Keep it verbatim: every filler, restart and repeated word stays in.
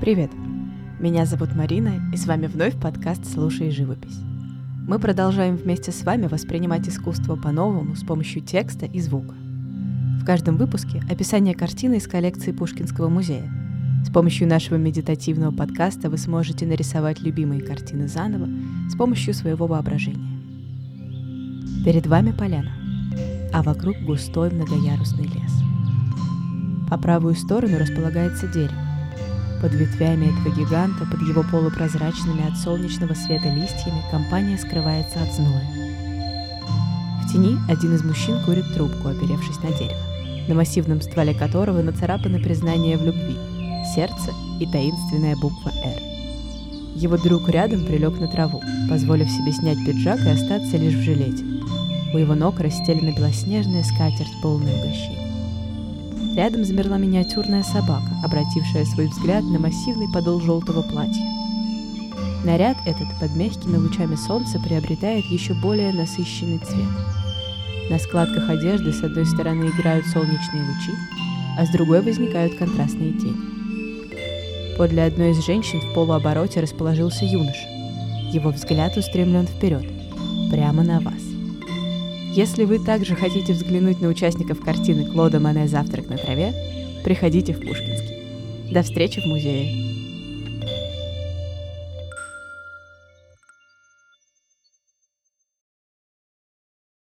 Привет! Меня зовут Марина, и с вами вновь подкаст «Слушай живопись». Мы продолжаем вместе с вами воспринимать искусство по-новому с помощью текста и звука. В каждом выпуске описание картины из коллекции Пушкинского музея. С помощью нашего медитативного подкаста вы сможете нарисовать любимые картины заново с помощью своего воображения. Перед вами поляна, а вокруг густой многоярусный лес. По правую сторону располагается дерево. Под ветвями этого гиганта, под его полупрозрачными от солнечного света листьями, компания скрывается от зноя. В тени один из мужчин курит трубку, оперевшись на дерево, на массивном стволе которого нацарапано признание в любви, сердце и таинственная буква «Р». Его друг рядом прилег на траву, позволив себе снять пиджак и остаться лишь в жилете. У его ног расстелена белоснежная скатерть, полная угощений. Рядом замерла миниатюрная собака, обратившая свой взгляд на массивный подол желтого платья. Наряд этот под мягкими лучами солнца приобретает еще более насыщенный цвет. На складках одежды с одной стороны играют солнечные лучи, а с другой возникают контрастные тени. Подле одной из женщин в полуобороте расположился юноша. Его взгляд устремлен вперед, прямо на вас. Если вы также хотите взглянуть на участников картины Клода Моне «Завтрак на траве», приходите в Пушкинский. До встречи в музее!